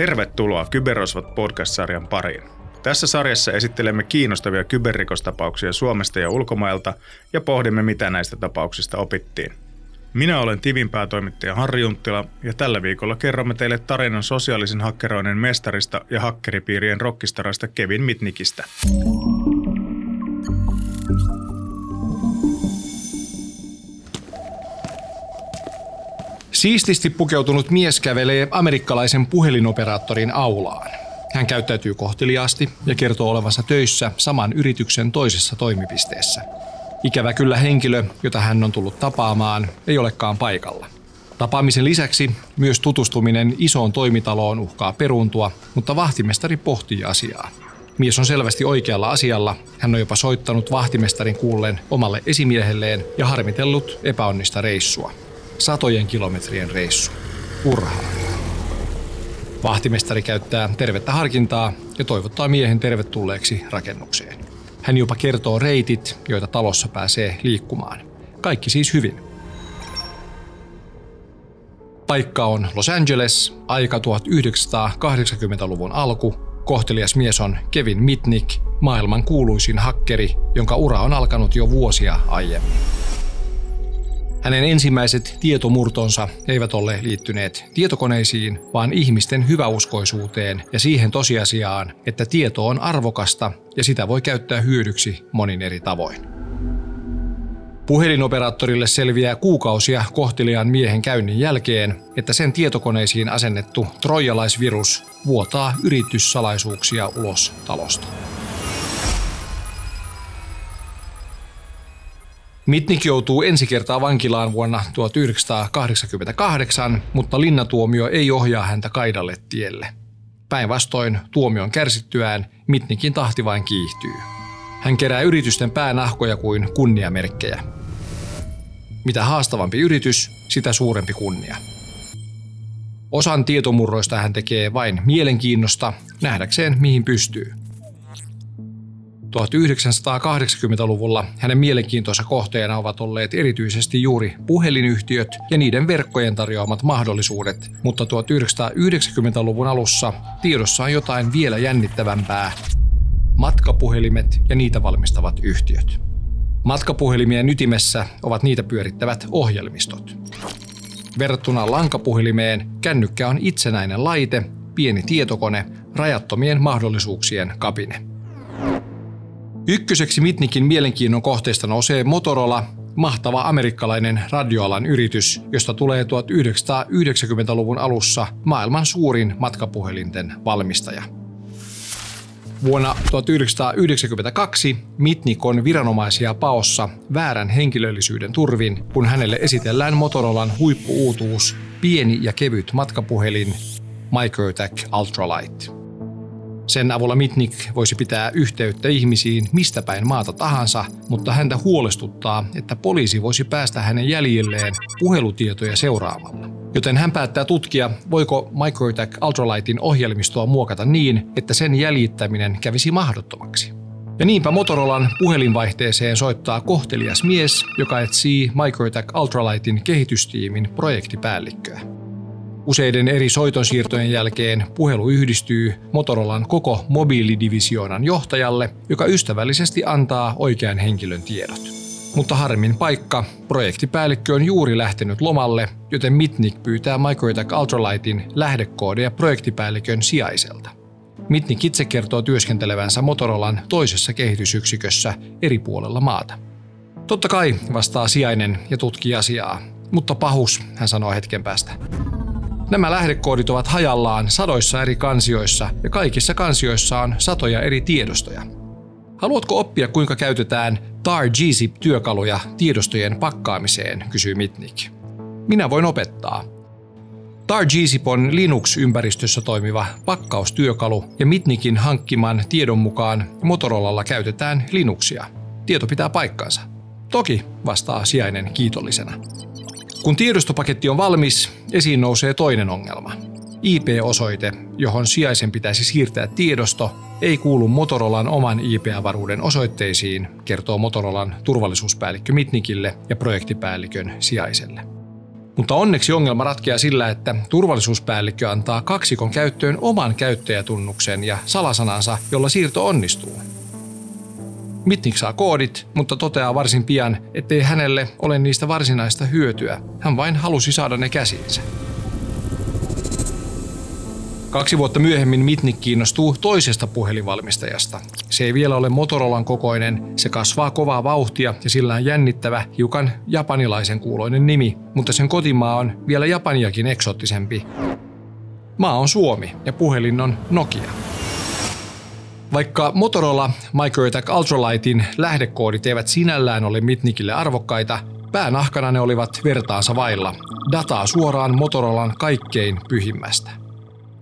Tervetuloa Kyberrosvat podcast-sarjan pariin. Tässä sarjassa esittelemme kiinnostavia kyberrikostapauksia Suomesta ja ulkomailta ja pohdimme, mitä näistä tapauksista opittiin. Minä olen Tivin päätoimittaja Harri Junttila ja tällä viikolla kerromme teille tarinan sosiaalisen hakkeroinnin mestarista ja hakkeripiirien rockistarasta Kevin Mitnickistä. Siististi pukeutunut mies kävelee amerikkalaisen puhelinoperaattorin aulaan. Hän käyttäytyy kohteliaasti ja kertoo olevansa töissä saman yrityksen toisessa toimipisteessä. Ikävä kyllä henkilö, jota hän on tullut tapaamaan, ei olekaan paikalla. Tapaamisen lisäksi myös tutustuminen isoon toimitaloon uhkaa peruuntua, mutta vahtimestari pohtii asiaa. Mies on selvästi oikealla asialla. Hän on jopa soittanut vahtimestarin kuullen omalle esimiehelleen ja harmitellut epäonnista reissua. Satojen kilometrien reissu. Urhaa. Vahtimestari käyttää tervettä harkintaa ja toivottaa miehen tervetulleeksi rakennukseen. Hän jopa kertoo reitit, joita talossa pääsee liikkumaan. Kaikki siis hyvin. Paikka on Los Angeles, aika 1980-luvun alku. Kohtelias mies on Kevin Mitnick, maailman kuuluisin hakkeri, jonka ura on alkanut jo vuosia aiemmin. Hänen ensimmäiset tietomurtonsa eivät ole liittyneet tietokoneisiin, vaan ihmisten hyväuskoisuuteen ja siihen tosiasiaan, että tieto on arvokasta ja sitä voi käyttää hyödyksi monin eri tavoin. Puhelinoperaattorille selviää kuukausia kohteliaan miehen käynnin jälkeen, että sen tietokoneisiin asennettu troijalaisvirus vuotaa yrityssalaisuuksia ulos talosta. Mitnick joutuu ensi kertaa vankilaan vuonna 1988, mutta linnatuomio ei ohjaa häntä kaidalle tielle. Päinvastoin tuomion kärsittyään Mitnickin tahti vain kiihtyy. Hän kerää yritysten päänahkoja kuin kunniamerkkejä. Mitä haastavampi yritys, sitä suurempi kunnia. Osan tietomurroista hän tekee vain mielenkiinnosta, nähdäkseen mihin pystyy. 1980-luvulla hänen mielenkiintonsa kohteena ovat olleet erityisesti juuri puhelinyhtiöt ja niiden verkkojen tarjoamat mahdollisuudet, mutta 1990-luvun alussa tiedossa on jotain vielä jännittävämpää. Matkapuhelimet ja niitä valmistavat yhtiöt. Matkapuhelimien ytimessä ovat niitä pyörittävät ohjelmistot. Verrattuna lankapuhelimeen kännykkä on itsenäinen laite, pieni tietokone, rajattomien mahdollisuuksien kabine. Ykköseksi Mitnickin mielenkiinnon kohteista nousee Motorola, mahtava amerikkalainen radioalan yritys, josta tulee 1990-luvun alussa maailman suurin matkapuhelinten valmistaja. Vuonna 1992 Mitnick on viranomaisia paossa väärän henkilöllisyyden turvin, kun hänelle esitellään Motorolan huippu-uutuus, pieni ja kevyt matkapuhelin MicroTAC Ultra Lite. Sen avulla Mitnick voisi pitää yhteyttä ihmisiin mistä päin maata tahansa, mutta häntä huolestuttaa, että poliisi voisi päästä hänen jäljilleen puhelutietoja seuraamalla. Joten hän päättää tutkia, voiko MicroTAC Ultralightin ohjelmistoa muokata niin, että sen jäljittäminen kävisi mahdottomaksi. Ja niinpä Motorolan puhelinvaihteeseen soittaa kohtelias mies, joka etsii MicroTAC Ultralightin kehitystiimin projektipäällikköä. Useiden eri soitonsiirtojen jälkeen puhelu yhdistyy Motorolan koko mobiilidivisioonan johtajalle, joka ystävällisesti antaa oikean henkilön tiedot. Mutta harmin paikka, projektipäällikkö on juuri lähtenyt lomalle, joten Mitnick pyytää MicroTAC Ultralightin lähdekoodeja projektipäällikön sijaiselta. Mitnick itse kertoo työskentelevänsä Motorolan toisessa kehitysyksikössä eri puolella maata. Totta kai vastaa sijainen ja tutkii asiaa, mutta pahus, hän sanoo hetken päästä. Nämä lähdekoodit ovat hajallaan sadoissa eri kansioissa ja kaikissa kansioissa on satoja eri tiedostoja. Haluatko oppia, kuinka käytetään TAR-GZIP-työkaluja tiedostojen pakkaamiseen, kysyy Mitnick. Minä voin opettaa. TAR-GZIP on Linux-ympäristössä toimiva pakkaustyökalu ja Mitnickin hankkiman tiedon mukaan Motorolalla käytetään Linuxia. Tieto pitää paikkansa. Toki, vastaa sijainen kiitollisena. Kun tiedostopaketti on valmis, esiin nousee toinen ongelma. IP-osoite, johon sijaisen pitäisi siirtää tiedosto, ei kuulu Motorolan oman IP-avaruuden osoitteisiin, kertoo Motorolan turvallisuuspäällikkö Mitnickille ja projektipäällikön sijaiselle. Mutta onneksi ongelma ratkeaa sillä, että turvallisuuspäällikkö antaa kaksikon käyttöön oman käyttäjätunnuksen ja salasanansa, jolla siirto onnistuu. Mitnick saa koodit, mutta toteaa varsin pian, ettei hänelle ole niistä varsinaista hyötyä. Hän vain halusi saada ne käsiinsä. 2 vuotta myöhemmin Mitnick kiinnostuu toisesta puhelinvalmistajasta. Se ei vielä ole Motorolan kokoinen, se kasvaa kovaa vauhtia ja sillä on jännittävä, hiukan japanilaisen kuuloinen nimi, mutta sen kotimaa on vielä Japaniakin eksoottisempi. Maa on Suomi ja puhelin on Nokia. Vaikka Motorola MicroTAC Ultra Liten lähdekoodit eivät sinällään ole Mitnickille arvokkaita, päänahkana ne olivat vertaansa vailla. Dataa suoraan Motorolan kaikkein pyhimmästä.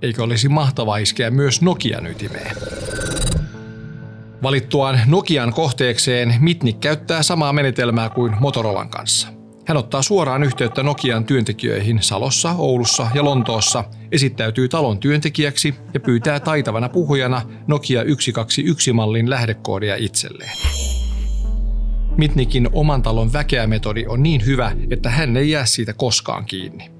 Eikö olisi mahtavaa iskeä myös Nokian ytimeen? Valittuaan Nokian kohteekseen Mitnick käyttää samaa menetelmää kuin Motorolan kanssa. Hän ottaa suoraan yhteyttä Nokian työntekijöihin Salossa, Oulussa ja Lontoossa, esittäytyy talon työntekijäksi ja pyytää taitavana puhujana Nokia 121-mallin lähdekoodia itselleen. Mitnickin oman talon väkeämetodi on niin hyvä, että hän ei jää siitä koskaan kiinni.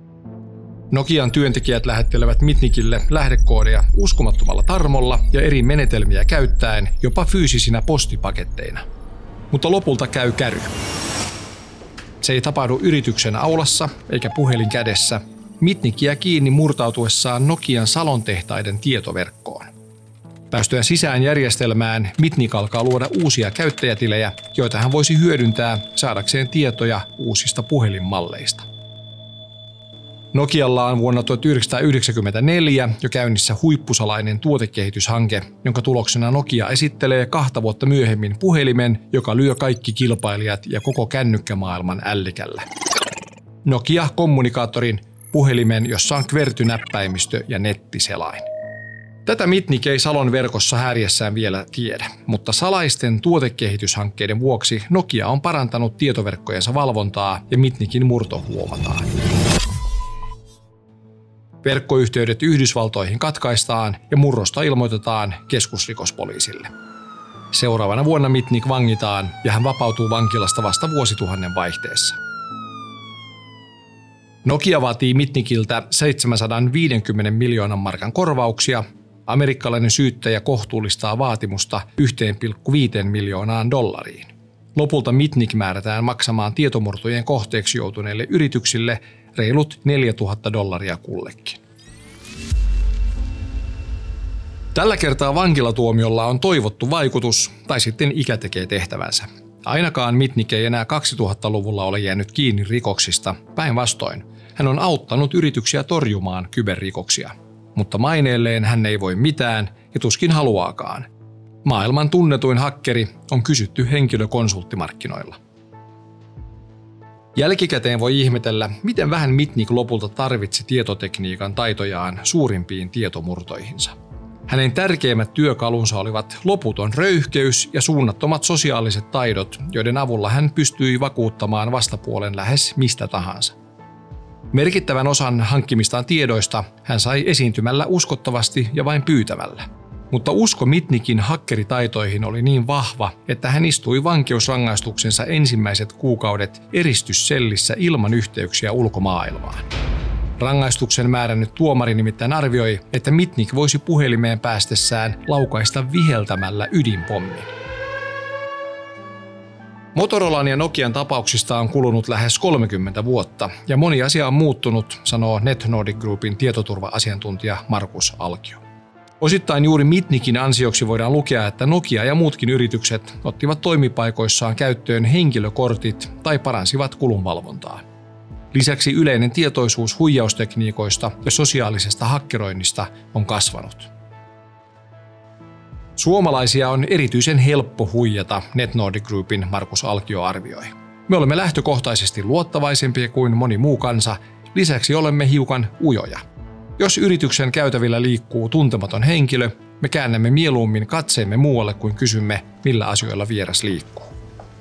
Nokian työntekijät lähettelevät Mitnickille lähdekoodia uskomattomalla tarmolla ja eri menetelmiä käyttäen, jopa fyysisinä postipaketteina. Mutta lopulta käy käry. Se ei tapahdu yrityksen aulassa eikä puhelin kädessä. Mitnick jää kiinni murtautuessaan Nokian Salon tehtaiden tietoverkkoon. Päästyään sisään järjestelmään Mitnick alkaa luoda uusia käyttäjätilejä, joita hän voisi hyödyntää saadakseen tietoja uusista puhelinmalleista. Nokialla on vuonna 1994 jo käynnissä huippusalainen tuotekehityshanke, jonka tuloksena Nokia esittelee 2 vuotta myöhemmin puhelimen, joka lyö kaikki kilpailijat ja koko kännykkämaailman ällikällä. Nokia-kommunikaattorin puhelimen, jossa on QWERTY-näppäimistö ja nettiselain. Tätä Mitnick ei Salon verkossa härjessään vielä tiedä, mutta salaisten tuotekehityshankkeiden vuoksi Nokia on parantanut tietoverkkojensa valvontaa ja Mitnickin murto huomataan. Verkkoyhteydet Yhdysvaltoihin katkaistaan ja murrosta ilmoitetaan keskusrikospoliisille. Seuraavana vuonna Mitnick vangitaan ja hän vapautuu vankilasta vasta vuosituhannen vaihteessa. Nokia vaatii Mitnickiltä 750 miljoonan markan korvauksia. Amerikkalainen syyttäjä kohtuullistaa vaatimusta 1,5 miljoonaan dollariin. Lopulta Mitnick määrätään maksamaan tietomurtojen kohteeksi joutuneille yrityksille reilut $4,000 kullekin. Tällä kertaa vankilatuomiolla on toivottu vaikutus, tai sitten ikä tekee tehtävänsä. Ainakaan Mitnick ei enää 2000-luvulla ole jäänyt kiinni rikoksista, päinvastoin. Hän on auttanut yrityksiä torjumaan kyberrikoksia. Mutta maineelleen hän ei voi mitään ja tuskin haluaakaan. Maailman tunnetuin hakkeri on kysytty henkilökonsulttimarkkinoilla. Jälkikäteen voi ihmetellä, miten vähän Mitnick lopulta tarvitsi tietotekniikan taitojaan suurimpiin tietomurtoihinsa. Hänen tärkeimmät työkalunsa olivat loputon röyhkeys ja suunnattomat sosiaaliset taidot, joiden avulla hän pystyi vakuuttamaan vastapuolen lähes mistä tahansa. Merkittävän osan hankkimistaan tiedoista hän sai esiintymällä uskottavasti ja vain pyytämällä. Mutta usko Mitnickin hakkeritaitoihin oli niin vahva, että hän istui vankeusrangaistuksensa ensimmäiset kuukaudet eristyssellissä ilman yhteyksiä ulkomaailmaan. Rangaistuksen määrännyt tuomari nimittäin arvioi, että Mitnick voisi puhelimeen päästessään laukaista viheltämällä ydinpommin. Motorolan ja Nokian tapauksista on kulunut lähes 30 vuotta, ja moni asia on muuttunut, sanoo NetNordic Groupin tietoturva-asiantuntija Markus Alkio. Osittain juuri Mitnickin ansioksi voidaan lukea, että Nokia ja muutkin yritykset ottivat toimipaikoissaan käyttöön henkilökortit tai paransivat kulunvalvontaa. Lisäksi yleinen tietoisuus huijaustekniikoista ja sosiaalisesta hakkeroinnista on kasvanut. Suomalaisia on erityisen helppo huijata, NetNordic Groupin Markus Alkio arvioi. Me olemme lähtökohtaisesti luottavaisempia kuin moni muu kansa, lisäksi olemme hiukan ujoja. Jos yrityksen käytävillä liikkuu tuntematon henkilö, me käännämme mieluummin katseemme muualle kuin kysymme, millä asioilla vieras liikkuu.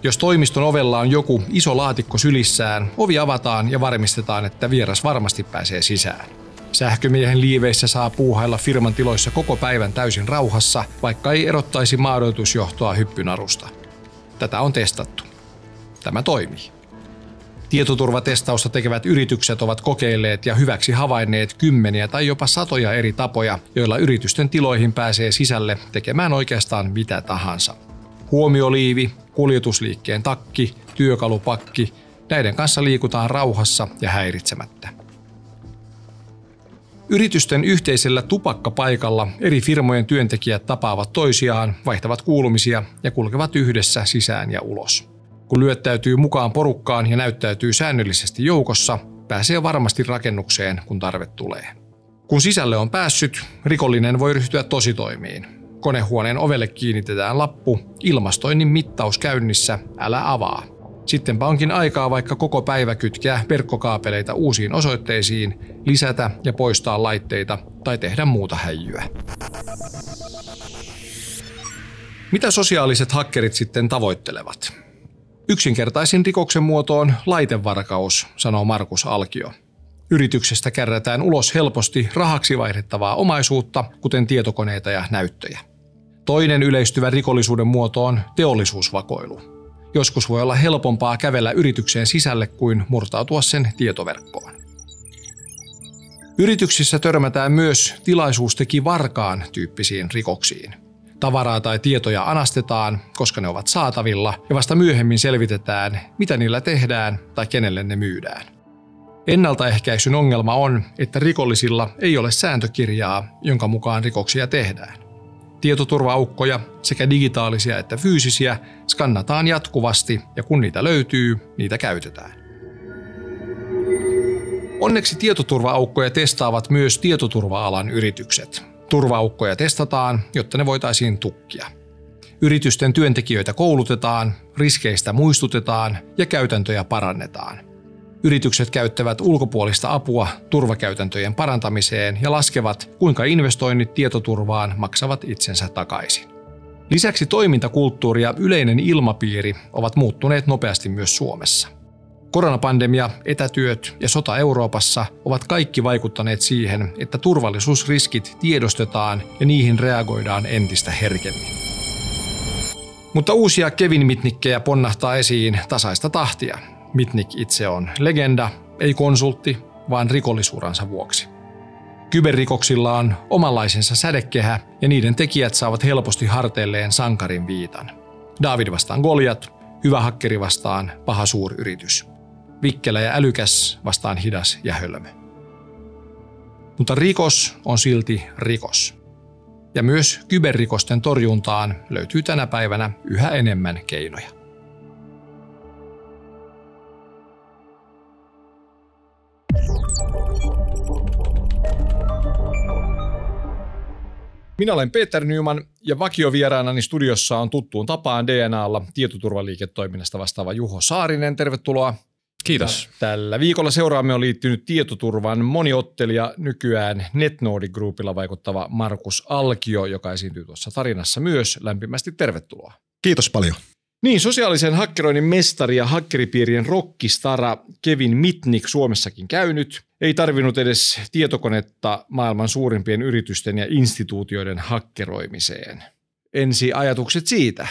Jos toimiston ovella on joku iso laatikko sylissään, ovi avataan ja varmistetaan, että vieras varmasti pääsee sisään. Sähkömiehen liiveissä saa puuhailla firman tiloissa koko päivän täysin rauhassa, vaikka ei erottaisi maadoitusjohtoa hyppynarusta. Tätä on testattu. Tämä toimii. Tietoturvatestausta tekevät yritykset ovat kokeilleet ja hyväksi havainneet kymmeniä tai jopa satoja eri tapoja, joilla yritysten tiloihin pääsee sisälle tekemään oikeastaan mitä tahansa. Huomioliivi, kuljetusliikkeen takki, työkalupakki, näiden kanssa liikutaan rauhassa ja häiritsemättä. Yritysten yhteisellä tupakkapaikalla eri firmojen työntekijät tapaavat toisiaan, vaihtavat kuulumisia ja kulkevat yhdessä sisään ja ulos. Kun lyöttäytyy mukaan porukkaan ja näyttäytyy säännöllisesti joukossa, pääsee varmasti rakennukseen, kun tarve tulee. Kun sisälle on päässyt, rikollinen voi ryhtyä tositoimiin. Konehuoneen ovelle kiinnitetään lappu, ilmastoinnin mittaus käynnissä, älä avaa. Sittenpä onkin aikaa vaikka koko päivä kytkeä verkkokaapeleita uusiin osoitteisiin, lisätä ja poistaa laitteita tai tehdä muuta häijyä. Mitä sosiaaliset hakkerit sitten tavoittelevat? Yksinkertaisin rikoksen muoto on laitevarkaus, sanoo Markus Alkio. Yrityksestä kärrätään ulos helposti rahaksi vaihdettavaa omaisuutta, kuten tietokoneita ja näyttöjä. Toinen yleistyvä rikollisuuden muoto on teollisuusvakoilu. Joskus voi olla helpompaa kävellä yritykseen sisälle kuin murtautua sen tietoverkkoon. Yrityksissä törmätään myös tilaisuus teki varkaan -tyyppisiin rikoksiin. Tavaraa tai tietoja anastetaan, koska ne ovat saatavilla, ja vasta myöhemmin selvitetään, mitä niillä tehdään tai kenelle ne myydään. Ennaltaehkäisyn ongelma on, että rikollisilla ei ole sääntökirjaa, jonka mukaan rikoksia tehdään. Tietoturvaaukkoja, sekä digitaalisia että fyysisiä, skannataan jatkuvasti ja kun niitä löytyy, niitä käytetään. Onneksi tietoturvaaukkoja testaavat myös tietoturva-alan yritykset. Turvaaukkoja testataan, jotta ne voitaisiin tukkia. Yritysten työntekijöitä koulutetaan, riskeistä muistutetaan ja käytäntöjä parannetaan. Yritykset käyttävät ulkopuolista apua turvakäytäntöjen parantamiseen ja laskevat, kuinka investoinnit tietoturvaan maksavat itsensä takaisin. Lisäksi toimintakulttuuri ja yleinen ilmapiiri ovat muuttuneet nopeasti myös Suomessa. Koronapandemia, etätyöt ja sota Euroopassa ovat kaikki vaikuttaneet siihen, että turvallisuusriskit tiedostetaan ja niihin reagoidaan entistä herkemmin. Mutta uusia Kevin Mitnikkejä ponnahtaa esiin tasaista tahtia. Mitnick itse on legenda, ei konsultti, vaan rikollisuuransa vuoksi. Kyberrikoksilla on omanlaisensa sädekehä ja niiden tekijät saavat helposti harteilleen sankarin viitan. Daavid vastaan Goljat, hyvä hakkeri vastaan paha suuryritys. Vikkelä ja älykäs vastaan hidas ja hölmö. Mutta rikos on silti rikos. Ja myös kyberrikosten torjuntaan löytyy tänä päivänä yhä enemmän keinoja. Minä olen Peter Nyman ja vakiovieraanani studiossa on tuttuun tapaan DNAlla tietoturvaliiketoiminnasta vastaava Juho Saarinen. Tervetuloa. Kiitos. Tällä viikolla seuraamme on liittynyt tietoturvan moniottelija, nykyään NetNordic Groupilla vaikuttava Markus Alkio, joka esiintyy tuossa tarinassa myös. Lämpimästi tervetuloa. Kiitos paljon. Niin, sosiaalisen hakkeroinnin mestari ja hakkeripiirien rokkistara Kevin Mitnick Suomessakin käynyt. Ei tarvinnut edes tietokonetta maailman suurimpien yritysten ja instituutioiden hakkeroimiseen. Ensi ajatukset siitä.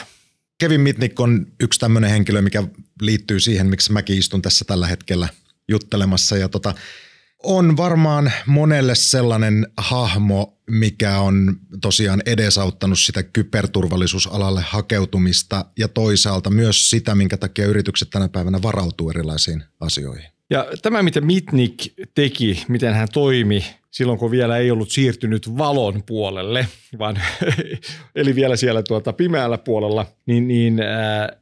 Kevin Mitnick on yksi tämmöinen henkilö, mikä liittyy siihen, miksi mäkin istun tässä tällä hetkellä juttelemassa. Ja on varmaan monelle sellainen hahmo, mikä on tosiaan edesauttanut sitä kyberturvallisuusalalle hakeutumista ja toisaalta myös sitä, minkä takia yritykset tänä päivänä varautuu erilaisiin asioihin. Ja tämä, mitä Mitnick teki, miten hän toimi silloin, kun vielä ei ollut siirtynyt valon puolelle, vaan eli vielä siellä pimeällä puolella, niin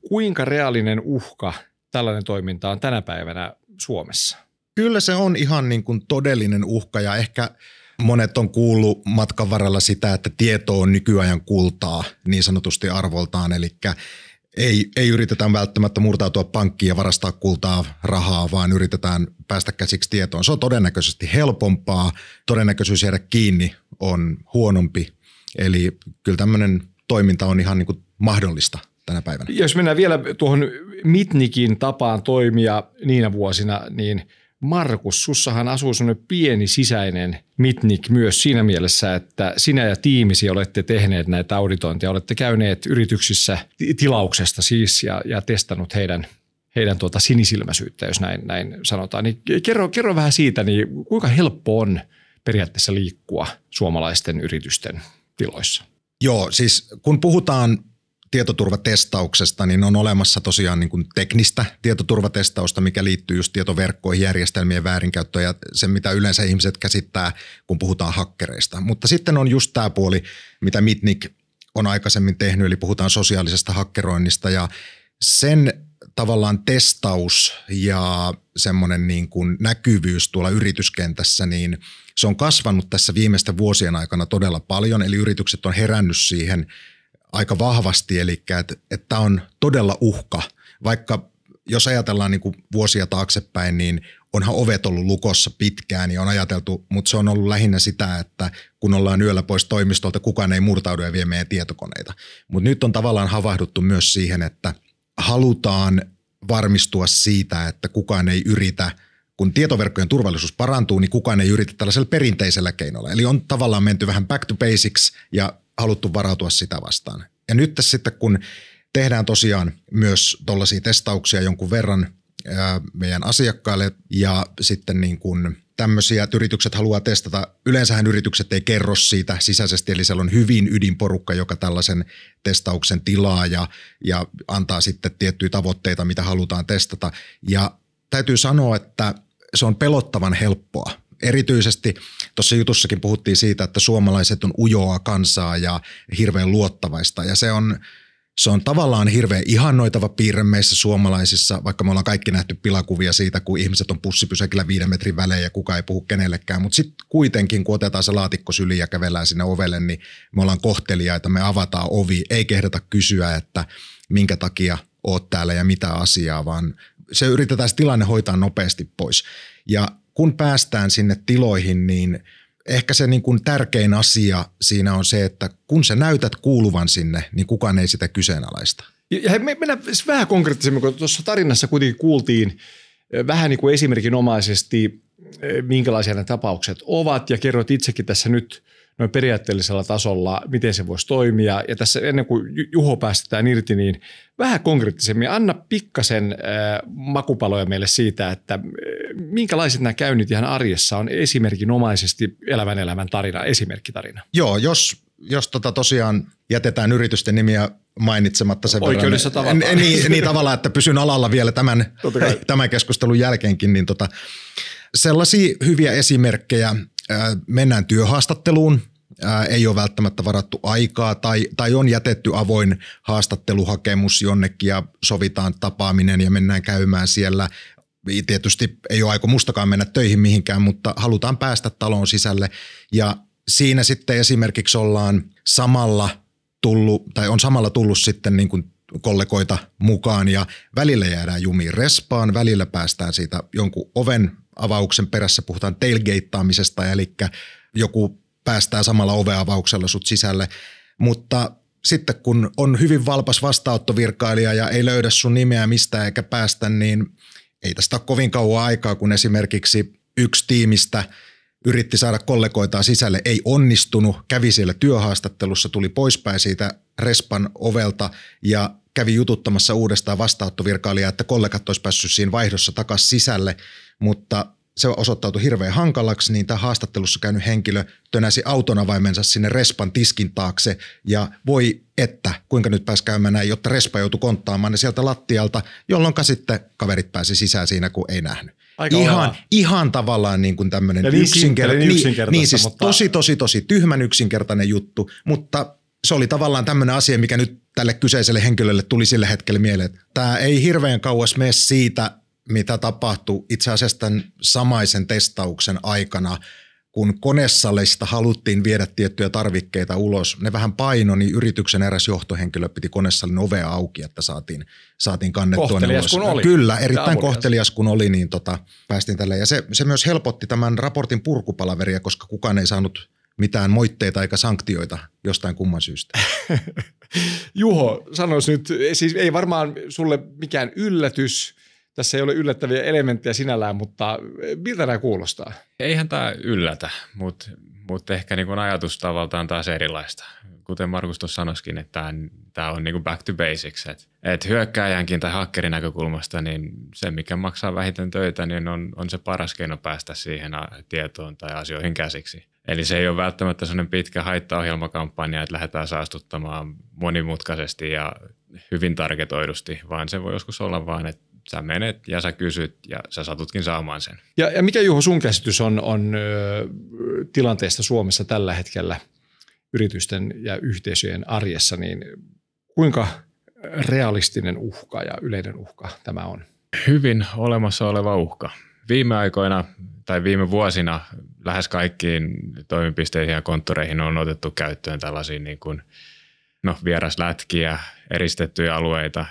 kuinka reaalinen uhka tällainen toiminta on tänä päivänä Suomessa? Kyllä se on ihan niin kuin todellinen uhka ja ehkä monet on kuullut matkan varrella sitä, että tieto on nykyajan kultaa niin sanotusti arvoltaan. Eli ei yritetä välttämättä murtautua pankkiin ja varastaa kultaa rahaa, vaan yritetään päästä käsiksi tietoon. Se on todennäköisesti helpompaa, todennäköisyys jäädä kiinni on huonompi, eli kyllä tämmöinen toiminta on ihan niin kuin mahdollista tänä päivänä. Jos mennään vielä tuohon Mitnickin tapaan toimia niinä vuosina, niin Markus, sussahan asuu sellainen pieni sisäinen Mitnick myös siinä mielessä, että sinä ja tiimisi olette tehneet näitä auditointeja, olette käyneet yrityksissä tilauksesta siis ja testannut heidän, heidän sinisilmäisyyttä, jos näin sanotaan. Niin kerro vähän siitä, niin kuinka helppo on periaatteessa liikkua suomalaisten yritysten tiloissa? Joo, siis kun puhutaan tietoturvatestauksesta, niin on olemassa tosiaan niin kuin teknistä tietoturvatestausta, mikä liittyy just tietoverkkoihin, järjestelmien väärinkäyttöön ja sen, mitä yleensä ihmiset käsittää, kun puhutaan hakkereista. Mutta sitten on just tämä puoli, mitä Mitnick on aikaisemmin tehnyt, eli puhutaan sosiaalisesta hakkeroinnista ja sen tavallaan testaus ja semmoinen niin kuin näkyvyys tuolla yrityskentässä, niin se on kasvanut tässä viimeisten vuosien aikana todella paljon, eli yritykset on herännyt siihen aika vahvasti, eli että tämä on todella uhka, vaikka jos ajatellaan niin kuin vuosia taaksepäin, niin onhan ovet ollut lukossa pitkään ja on ajateltu, mutta se on ollut lähinnä sitä, että kun ollaan yöllä pois toimistolta, kukaan ei murtaudu ja vie meidän tietokoneita. Mutta nyt on tavallaan havahduttu myös siihen, että halutaan varmistua siitä, että kukaan ei yritä, kun tietoverkkojen turvallisuus parantuu, niin kukaan ei yritä tällaisella perinteisellä keinolla. Eli on tavallaan menty vähän back to basics ja haluttu varautua sitä vastaan. Ja nyt tässä sitten, kun tehdään tosiaan myös tuollaisia testauksia jonkun verran meidän asiakkaille ja sitten niin kuin tämmöisiä, että yritykset haluaa testata. Yleensähän yritykset ei kerro siitä sisäisesti, eli siellä on hyvin ydinporukka, joka tällaisen testauksen tilaa ja antaa sitten tiettyjä tavoitteita, mitä halutaan testata. Ja täytyy sanoa, että se on pelottavan helppoa. Erityisesti tuossa jutussakin puhuttiin siitä, että suomalaiset on ujoa kansaa ja hirveän luottavaista ja se on tavallaan hirveän ihannoitava piirre meissä suomalaisissa, vaikka me ollaan kaikki nähty pilakuvia siitä, kun ihmiset on bussipysäkillä 5 metrin välein ja kukaan ei puhu kenellekään. Mutta sitten kuitenkin, kun otetaan se laatikko syliin ja kävellään sinne ovelle, niin me ollaan kohteliaita, me avataan ovi, ei kehdata kysyä, että minkä takia oot täällä ja mitä asiaa, vaan se yritetään se tilanne hoitaa nopeasti pois. Ja kun päästään sinne tiloihin, niin ehkä se niin kuin tärkein asia siinä on se, että kun sä näytät kuuluvan sinne, niin kukaan ei sitä kyseenalaista. Ja mennään vähän konkreettisemmin, kun tuossa tarinassa kuitenkin kuultiin vähän niin kuin esimerkinomaisesti, minkälaisia ne tapaukset ovat. Ja kerroit itsekin tässä nyt noin periaatteellisella tasolla, miten se voisi toimia. Ja tässä ennen kuin Juho päästetään irti, niin vähän konkreettisemmin. Anna pikkasen makupaloja meille siitä, että minkälaiset nämä käynnit ihan arjessa on esimerkinomaisesti elävän tarina, esimerkkitarina. Joo, jos tosiaan jätetään yritysten nimiä mainitsematta sen oikeudessa verran. Niin tavallaan, että pysyn alalla vielä tämän keskustelun jälkeenkin. Niin sellaisia hyviä esimerkkejä. Mennään työhaastatteluun, ei ole välttämättä varattu aikaa tai on jätetty avoin haastatteluhakemus jonnekin ja sovitaan tapaaminen ja mennään käymään siellä. Tietysti ei ole aikomustakaan mennä töihin mihinkään, mutta halutaan päästä talon sisälle ja siinä sitten esimerkiksi on samalla tullut sitten niin kuin kollegoita mukaan ja välillä jäädään jumiin respaan, välillä päästään siitä jonkun oven avauksen perässä, puhutaan tailgateaamisesta, eli joku päästää samalla oveavauksella sut sisälle, mutta sitten kun on hyvin valpas vastaanottovirkailija ja ei löydä sun nimeä mistään eikä päästä, niin ei tästä ole kovin kauan aikaa, kun esimerkiksi yksi tiimistä yritti saada kollegoitaan sisälle, ei onnistunut, kävi siellä työhaastattelussa, tuli poispäin siitä respan ovelta ja kävi jututtamassa uudestaan vastaanottovirkailijaa, että kollegat olisi päässyt siinä vaihdossa takaisin sisälle, mutta se osoittautui hirveän hankalaksi, niin tämä haastattelussa käynyt henkilö tönäsi autonavaimensa sinne respan tiskin taakse ja voi että, kuinka nyt pääsi käymään näin, jotta respa joutui konttaamaan ne sieltä lattialta, jolloin sitten kaverit pääsi sisään siinä, kun ei nähnyt. Ihan tavallaan niin kuin tämmöinen yksinkertainen, tosi tyhmän yksinkertainen juttu, mutta se oli tavallaan tämmöinen asia, mikä nyt tälle kyseiselle henkilölle tuli sillä hetkellä mieleen, että tämä ei hirveän kauas mene siitä, mitä tapahtui itse asiassa tämän samaisen testauksen aikana, kun konesalista haluttiin viedä tiettyjä tarvikkeita ulos. Ne vähän paino, niin yrityksen eräs johtohenkilö piti konesalin ovea auki, että saatiin kannettua. Kohtelias kun oli. Kyllä, erittäin kohtelias kun oli, niin päästiin tälleen. Ja se myös helpotti tämän raportin purkupalaveria, koska kukaan ei saanut mitään moitteita eikä sanktioita jostain kumman syystä. Juho, sanois nyt, siis ei varmaan sulle mikään yllätys. Tässä ei ole yllättäviä elementtejä sinällään, mutta miltä nämä kuulostaa? Eihän tämä yllätä, mutta mutta ehkä niin kuin ajatustavaltaan taas erilaista. Kuten Markus tuossa sanoisikin, että tämä on niin kuin back to basics. Et hyökkääjänkin tai hakkerin näkökulmasta, niin se mikä maksaa vähiten töitä, niin on se paras keino päästä siihen tietoon tai asioihin käsiksi. Eli se ei ole välttämättä sellainen pitkä haittaohjelmakampanja, että lähdetään saastuttamaan monimutkaisesti ja hyvin targetoidusti, vaan se voi joskus olla vaan, että sä menet ja sä kysyt ja sä satutkin saamaan sen. Ja mikä Juho sun käsitys on tilanteesta Suomessa tällä hetkellä yritysten ja yhteisöjen arjessa, niin kuinka realistinen uhka ja yleinen uhka tämä on? Hyvin olemassa oleva uhka. Viime aikoina tai viime vuosina lähes kaikkiin toimipisteisiin ja konttoreihin on otettu käyttöön tällaisia niin kuin vieraslätkiä, eristettyjä alueita.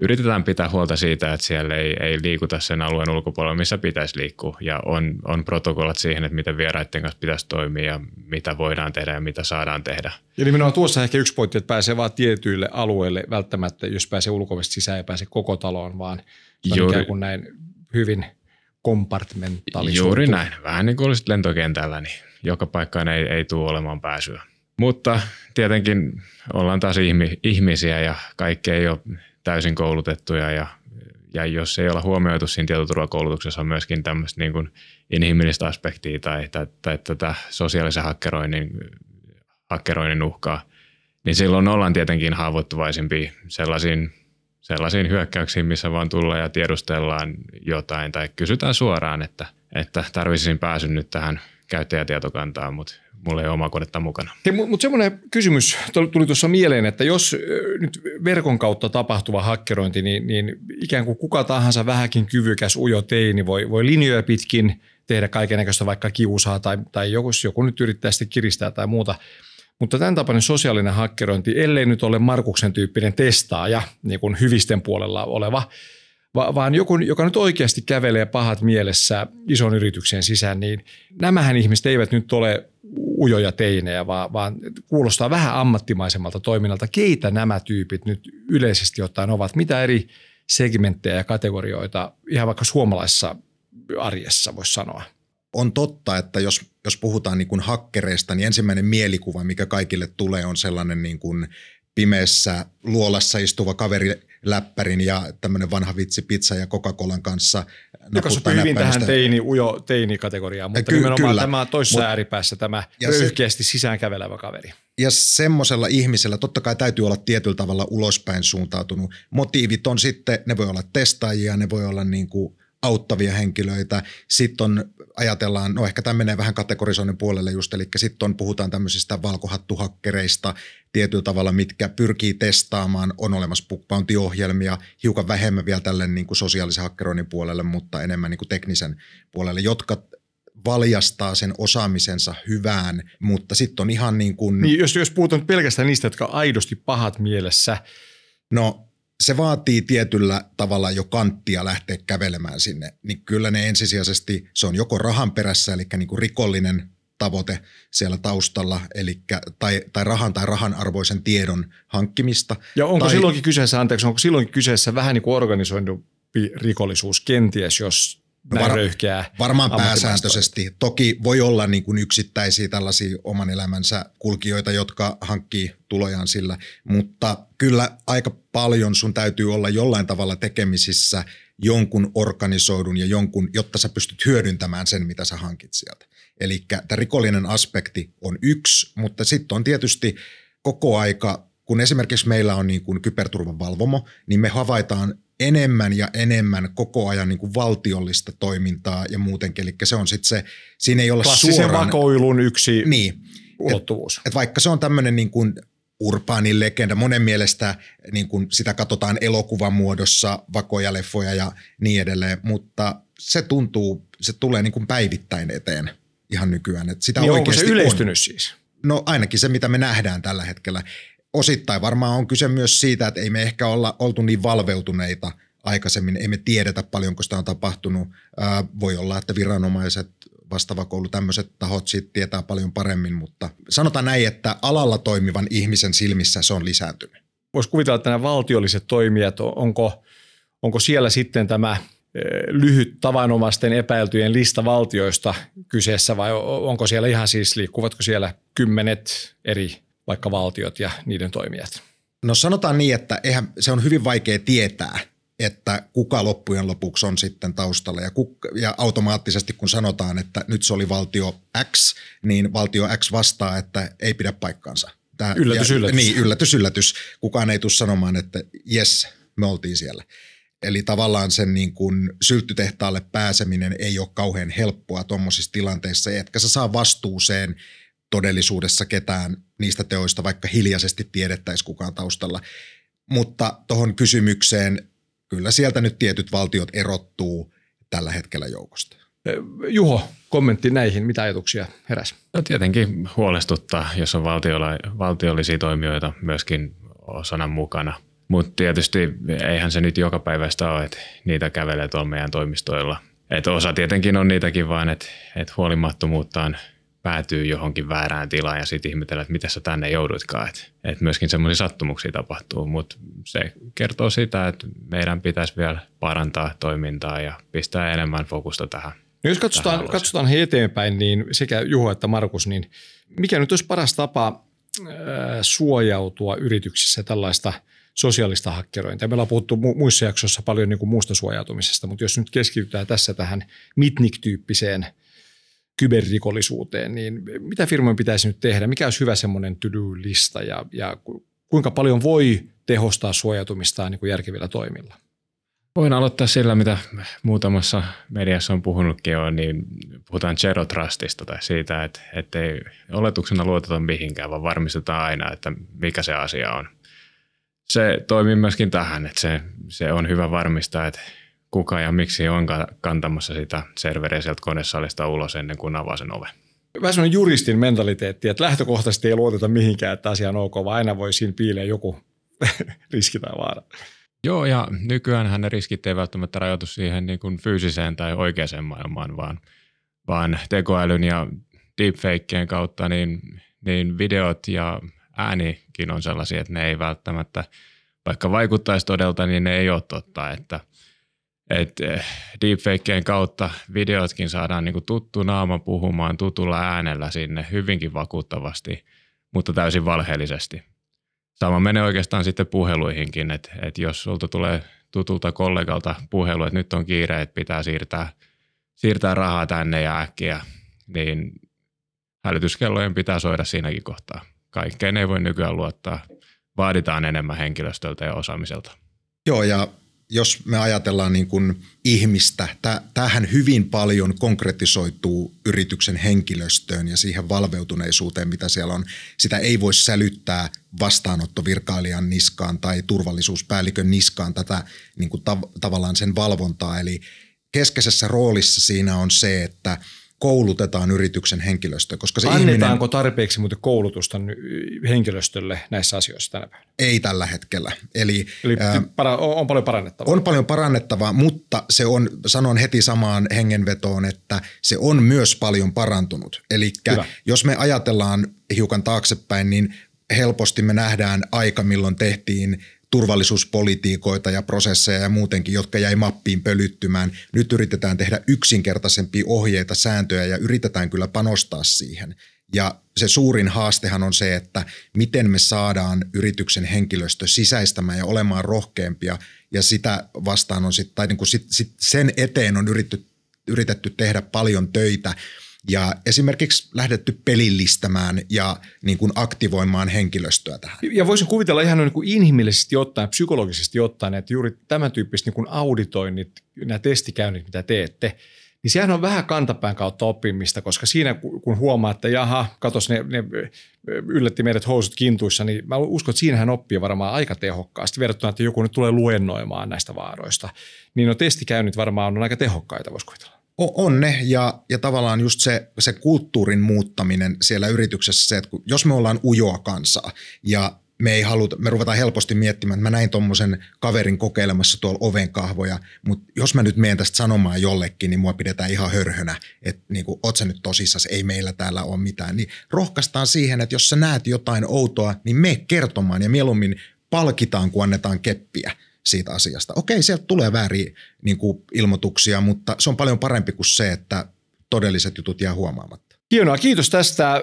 Yritetään pitää huolta siitä, että siellä ei liikuta sen alueen ulkopuolella, missä pitäisi liikkua. Ja on protokollat siihen, että miten vieraiden kanssa pitäisi toimia ja mitä voidaan tehdä ja mitä saadaan tehdä. Eli minulla on tuossa ehkä yksi pointti, että pääsee vaan tietyille alueille välttämättä, jos pääsee ulkoista sisään ja pääsee koko taloon, vaan ikään kuin näin hyvin kompartmentalisoitu. Juuri näin. Vähän niin kuin olisit lentokentällä, niin joka paikkaan ei tule olemaan pääsyä. Mutta tietenkin ollaan taas ihmisiä ja kaikki ei ole täysin koulutettuja ja jos ei olla huomioitu siinä tietoturvakoulutuksessa on myöskin tämmöistä niin kuin inhimillistä aspektia tai tätä sosiaalisen hakkeroinnin uhkaa, niin silloin ollaan tietenkin haavoittuvaisimpia sellaisiin hyökkäyksiin, missä vaan tullaan ja tiedustellaan jotain tai kysytään suoraan, että tarvitsisin pääsyn nyt tähän käyttäjätietokantaan, mutta mulla ei ole omaa kodetta mukana. Mutta semmoinen kysymys tuli tuossa mieleen, että jos nyt verkon kautta tapahtuva hakkerointi, niin ikään kuin kuka tahansa vähänkin kyvykäs ujo teini voi linjoja pitkin tehdä kaikennäköistä vaikka kiusaa tai joku nyt yrittää sitten kiristää tai muuta. Mutta tämän tapainen sosiaalinen hakkerointi, ellei nyt ole Markuksen tyyppinen testaaja, niin kuin hyvisten puolella oleva, vaan joku, joka nyt oikeasti kävelee pahat mielessä ison yrityksen sisään, niin nämähän ihmiset eivät nyt ole ujoja teinejä, vaan kuulostaa vähän ammattimaisemmalta toiminnalta. Keitä nämä tyypit nyt yleisesti ottaen ovat? Mitä eri segmenttejä ja kategorioita ihan vaikka suomalaisessa arjessa voisi sanoa? On totta, että jos puhutaan niin kuin hakkereista, niin ensimmäinen mielikuva, mikä kaikille tulee, on sellainen niin kuin pimeässä luolassa istuva kaveri läppärin ja tämmöinen vanha vitsi pizza ja Coca-Colan kanssa. Joka sopii hyvin tähän teini-kategoriaan, mutta nimenomaan tämä toisessa ääripäässä tämä röyhkeästi sisäänkävelevä kaveri. Ja semmoisella ihmisellä totta kai täytyy olla tietyllä tavalla ulospäin suuntautunut. Motiivit on sitten, ne voi olla testaajia, ne voi olla niin kuin auttavia henkilöitä. Sitten ajatellaan, ehkä tämä menee vähän kategorisoinnin puolelle just, eli sitten puhutaan tämmöisistä valkohattuhakkereista tietyllä tavalla, mitkä pyrkii testaamaan, on olemassa bookbounty-ohjelmia, hiukan vähemmän vielä tälle niin kuin sosiaalisen hakkeroinnin puolelle, mutta enemmän niin kuin teknisen puolelle, jotka valjastaa sen osaamisensa hyvään, mutta sitten on ihan niin kuin... Niin, jos puhutaan pelkästään niistä, jotka on aidosti pahat mielessä. No... Se vaatii tietyllä tavalla jo kanttia lähteä kävelemään sinne, niin kyllä ne ensisijaisesti, se on joko rahan perässä, eli niin kuin rikollinen tavoite siellä taustalla, eli tai rahan arvoisen tiedon hankkimista. Ja onko silloinkin kyseessä vähän niin kuin organisoidumpi rikollisuus kenties, jos näin röyhkeää? Varmaan pääsääntöisesti. Toki voi olla niin kuin yksittäisiä tällaisia oman elämänsä kulkijoita, jotka hankkii tulojaan sillä, mutta kyllä aika paljon sun täytyy olla jollain tavalla tekemisissä jonkun organisoidun ja jonkun, jotta sä pystyt hyödyntämään sen, mitä sä hankit sieltä. Eli tämä rikollinen aspekti on yksi, mutta sitten on tietysti koko aika, kun esimerkiksi meillä on niin kuin kyberturvavalvomo, niin me havaitaan enemmän ja enemmän koko ajan niin kuin valtiollista toimintaa ja muutenkin, eli se on sitten se, siinä ei ole klassisen suoraan... vakoilun yksi niin, ulottuvuus. Et vaikka se on tämmöinen niin kuin urbaani legenda, monen mielestä niin kuin sitä katsotaan elokuvan muodossa, vakoja, leffoja ja niin edelleen, mutta se tulee niin kuin päivittäin eteen ihan nykyään. Et sitä niin onko se yleistynyt siis? No ainakin se, mitä me nähdään tällä hetkellä. Osittain varmaan on kyse myös siitä, että ei me ehkä olla oltu niin valveutuneita aikaisemmin. Ei me tiedetä paljonko sitä on tapahtunut. Voi olla, että viranomaiset, vastavakoulu, tämmöiset tahot siitä tietää paljon paremmin, mutta sanotaan näin, että alalla toimivan ihmisen silmissä se on lisääntynyt. Voisi kuvitella, että nämä valtiolliset toimijat, onko siellä sitten tämä lyhyt tavanomaisten epäiltyjen lista valtioista kyseessä vai onko siellä ihan siis liikkuvatko siellä 10 eri vaikka valtiot ja niiden toimijat? No sanotaan niin, että eihän, se on hyvin vaikea tietää, että kuka loppujen lopuksi on sitten taustalla ja automaattisesti kun sanotaan, että nyt se oli valtio X, niin valtio X vastaa, että ei pidä paikkaansa. Tämä, yllätys. Niin, yllätys. Kukaan ei tule sanomaan, että jes, me oltiin siellä. Eli tavallaan sen niin kuin sylttytehtaalle pääseminen ei ole kauhean helppoa tuommoisissa tilanteissa, etkä sä saa vastuuseen todellisuudessa ketään niistä teoista, vaikka hiljaisesti tiedettäisiin kukaan taustalla. Mutta tuohon kysymykseen, kyllä sieltä nyt tietyt valtiot erottuu tällä hetkellä joukosta. Juho, kommentti näihin. Mitä ajatuksia heräsi? No tietenkin huolestuttaa, jos on valtiollisia toimijoita myöskin osana mukana. Mutta tietysti eihän se nyt joka päivästä ole, että niitä kävelee tuolla meidän toimistoilla. Et osa tietenkin on niitäkin vaan, että et huolimattomuuttaan päätyy johonkin väärään tilaan ja sitten ihmetellään, että miten sä tänne joudutkaan. Et myöskin semmoisia sattumuksia tapahtuu, mutta se kertoo sitä, että meidän pitäisi vielä parantaa toimintaa ja pistää enemmän fokusta tähän. No jos katsotaan he eteenpäin, niin sekä Juho että Markus, niin mikä nyt olisi paras tapa suojautua yrityksissä tällaista sosiaalista hakkerointia? Meillä on puhuttu muissa jaksoissa paljon niin kuin muusta suojautumisesta, mutta jos nyt keskitytään tässä tähän Mitnick-tyyppiseen kyberrikollisuuteen, niin mitä firmojen pitäisi nyt tehdä? Mikä olisi hyvä semmoinen to-do-lista ja kuinka paljon voi tehostaa suojautumistaan niin kuin järkevillä toimilla? Voin aloittaa sillä, mitä muutamassa mediassa on puhunutkin jo, niin puhutaan Zero Trustista tai siitä, että ei oletuksena luoteta mihinkään, vaan varmistetaan aina, että mikä se asia on. Se toimii myöskin tähän, että se on hyvä varmistaa, että kuka ja miksi on kantamassa sitä serveriä sieltä konesalista ulos ennen kuin avaa sen oven. Vähän sellainen juristin mentaliteetti, että lähtökohtaisesti ei luoteta mihinkään, että asia on ok, vaan aina voi siinä piileä joku riski tai vaara. Joo, ja nykyäänhän ne riskit ei välttämättä rajoitu siihen niin kuin fyysiseen tai oikeaan maailmaan, vaan tekoälyn ja deepfakeen kautta niin videot ja äänikin on sellaisia, että ne ei välttämättä, vaikka vaikuttaisi todelta, niin ne ei ole totta, että deepfakeen kautta videotkin saadaan niin kuin tuttu naama puhumaan tutulla äänellä sinne hyvinkin vakuuttavasti, mutta täysin valheellisesti. Sama menee oikeastaan sitten puheluihinkin, että jos sulta tulee tutulta kollegalta puhelu, että nyt on kiire, että pitää siirtää rahaa tänne ja äkkiä, niin hälytyskellojen pitää soida siinäkin kohtaa. Kaikkeen ei voi nykyään luottaa. Vaaditaan enemmän henkilöstöltä ja osaamiselta. Joo, ja jos me ajatellaan niin kuin ihmistä, tämähän hyvin paljon konkretisoituu yrityksen henkilöstöön ja siihen valveutuneisuuteen, mitä siellä on. Sitä ei voi sälyttää vastaanottovirkailijan niskaan tai turvallisuuspäällikön niskaan tätä niin kuin tavallaan sen valvontaa. Eli keskeisessä roolissa siinä on se, että koulutetaan yrityksen henkilöstöä, koska se annetaanko tarpeeksi muuten koulutusta henkilöstölle näissä asioissa tänä päivänä? Ei tällä hetkellä. Eli on paljon parannettavaa. On paljon parannettavaa, mutta se on, sanon heti samaan hengenvetoon, että se on myös paljon parantunut. Eli jos me ajatellaan hiukan taaksepäin, niin helposti me nähdään aika, milloin tehtiin turvallisuuspolitiikoita ja prosesseja ja muutenkin, jotka jäi mappiin pölyttymään. Nyt yritetään tehdä yksinkertaisempia ohjeita, sääntöjä ja yritetään kyllä panostaa siihen. Ja se suurin haastehan on se, että miten me saadaan yrityksen henkilöstö sisäistämään ja olemaan rohkeampia ja sitä vastaan on sitten, tai niin kuin sen eteen on yritetty tehdä paljon töitä. Ja esimerkiksi lähdetty pelillistämään ja niin kuin aktivoimaan henkilöstöä tähän. Ja voisin kuvitella ihan niin kuin inhimillisesti ottaen, psykologisesti ottaen, että juuri tämän tyyppiset niin kuin auditoinnit, nämä testikäynnit, mitä teette, niin sehän on vähän kantapään kautta oppimista, koska siinä kun huomaa, että jaha, katos ne yllätti meidät housut kintuissa, niin mä uskon, että siinähän oppii varmaan aika tehokkaasti verrattuna, että joku nyt tulee luennoimaan näistä vaaroista. Niin no testikäynnit varmaan on aika tehokkaita, voisi kuvitella. On ne ja tavallaan just se kulttuurin muuttaminen siellä yrityksessä, se, että jos me ollaan ujoa kansaa ja me ruvetaan helposti miettimään, että mä näin tommosen kaverin kokeilemassa tuolla ovenkahvoja, mutta jos mä nyt menen tästä sanomaan jollekin, niin mua pidetään ihan hörhönä, että niinku, oot sä nyt tosissas, ei meillä täällä ole mitään. Niin rohkaistaan siihen, että jos sä näet jotain outoa, niin mene kertomaan ja mieluummin palkitaan, kun annetaan keppiä. siitä asiasta. Okei, sieltä tulee vääriä niin kuin ilmoituksia, mutta se on paljon parempi kuin se, että todelliset jutut jää huomaamatta. Hienoa, kiitos tästä.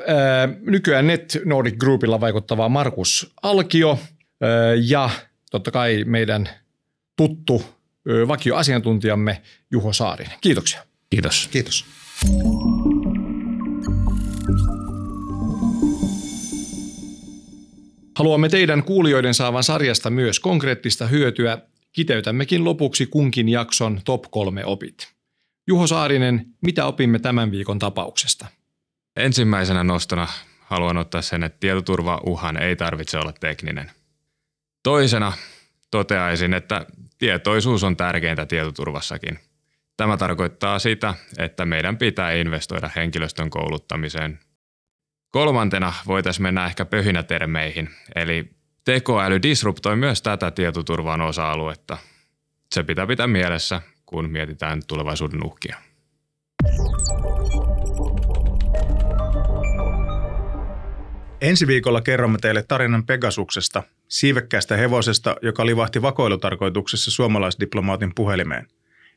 Nykyään NetNordic Groupilla vaikuttava Markus Alkio ja totta kai meidän tuttu vakioasiantuntijamme Juho Saarinen. Kiitoksia. Kiitos. Kiitos. Haluamme teidän kuulijoiden saavan sarjasta myös konkreettista hyötyä. Kiteytämmekin lopuksi kunkin jakson top 3 opit. Juho Saarinen, mitä opimme tämän viikon tapauksesta? Ensimmäisenä nostona haluan ottaa sen, että tietoturvauhan ei tarvitse olla tekninen. Toisena toteaisin, että tietoisuus on tärkeintä tietoturvassakin. Tämä tarkoittaa sitä, että meidän pitää investoida henkilöstön kouluttamiseen. Kolmantena voitaisiin mennä ehkä pöhinätermeihin, eli tekoäly disruptoi myös tätä tietoturvan osa-aluetta. Se pitää pitää mielessä, kun mietitään tulevaisuuden uhkia. Ensi viikolla kerromme teille tarinan Pegasuksesta, siivekkäästä hevosesta, joka livahti vakoilutarkoituksessa suomalaisdiplomaatin puhelimeen.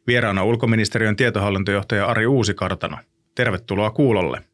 Vieraana ulkoministeriön tietohallintojohtaja Ari Uusikartano. Tervetuloa kuulolle.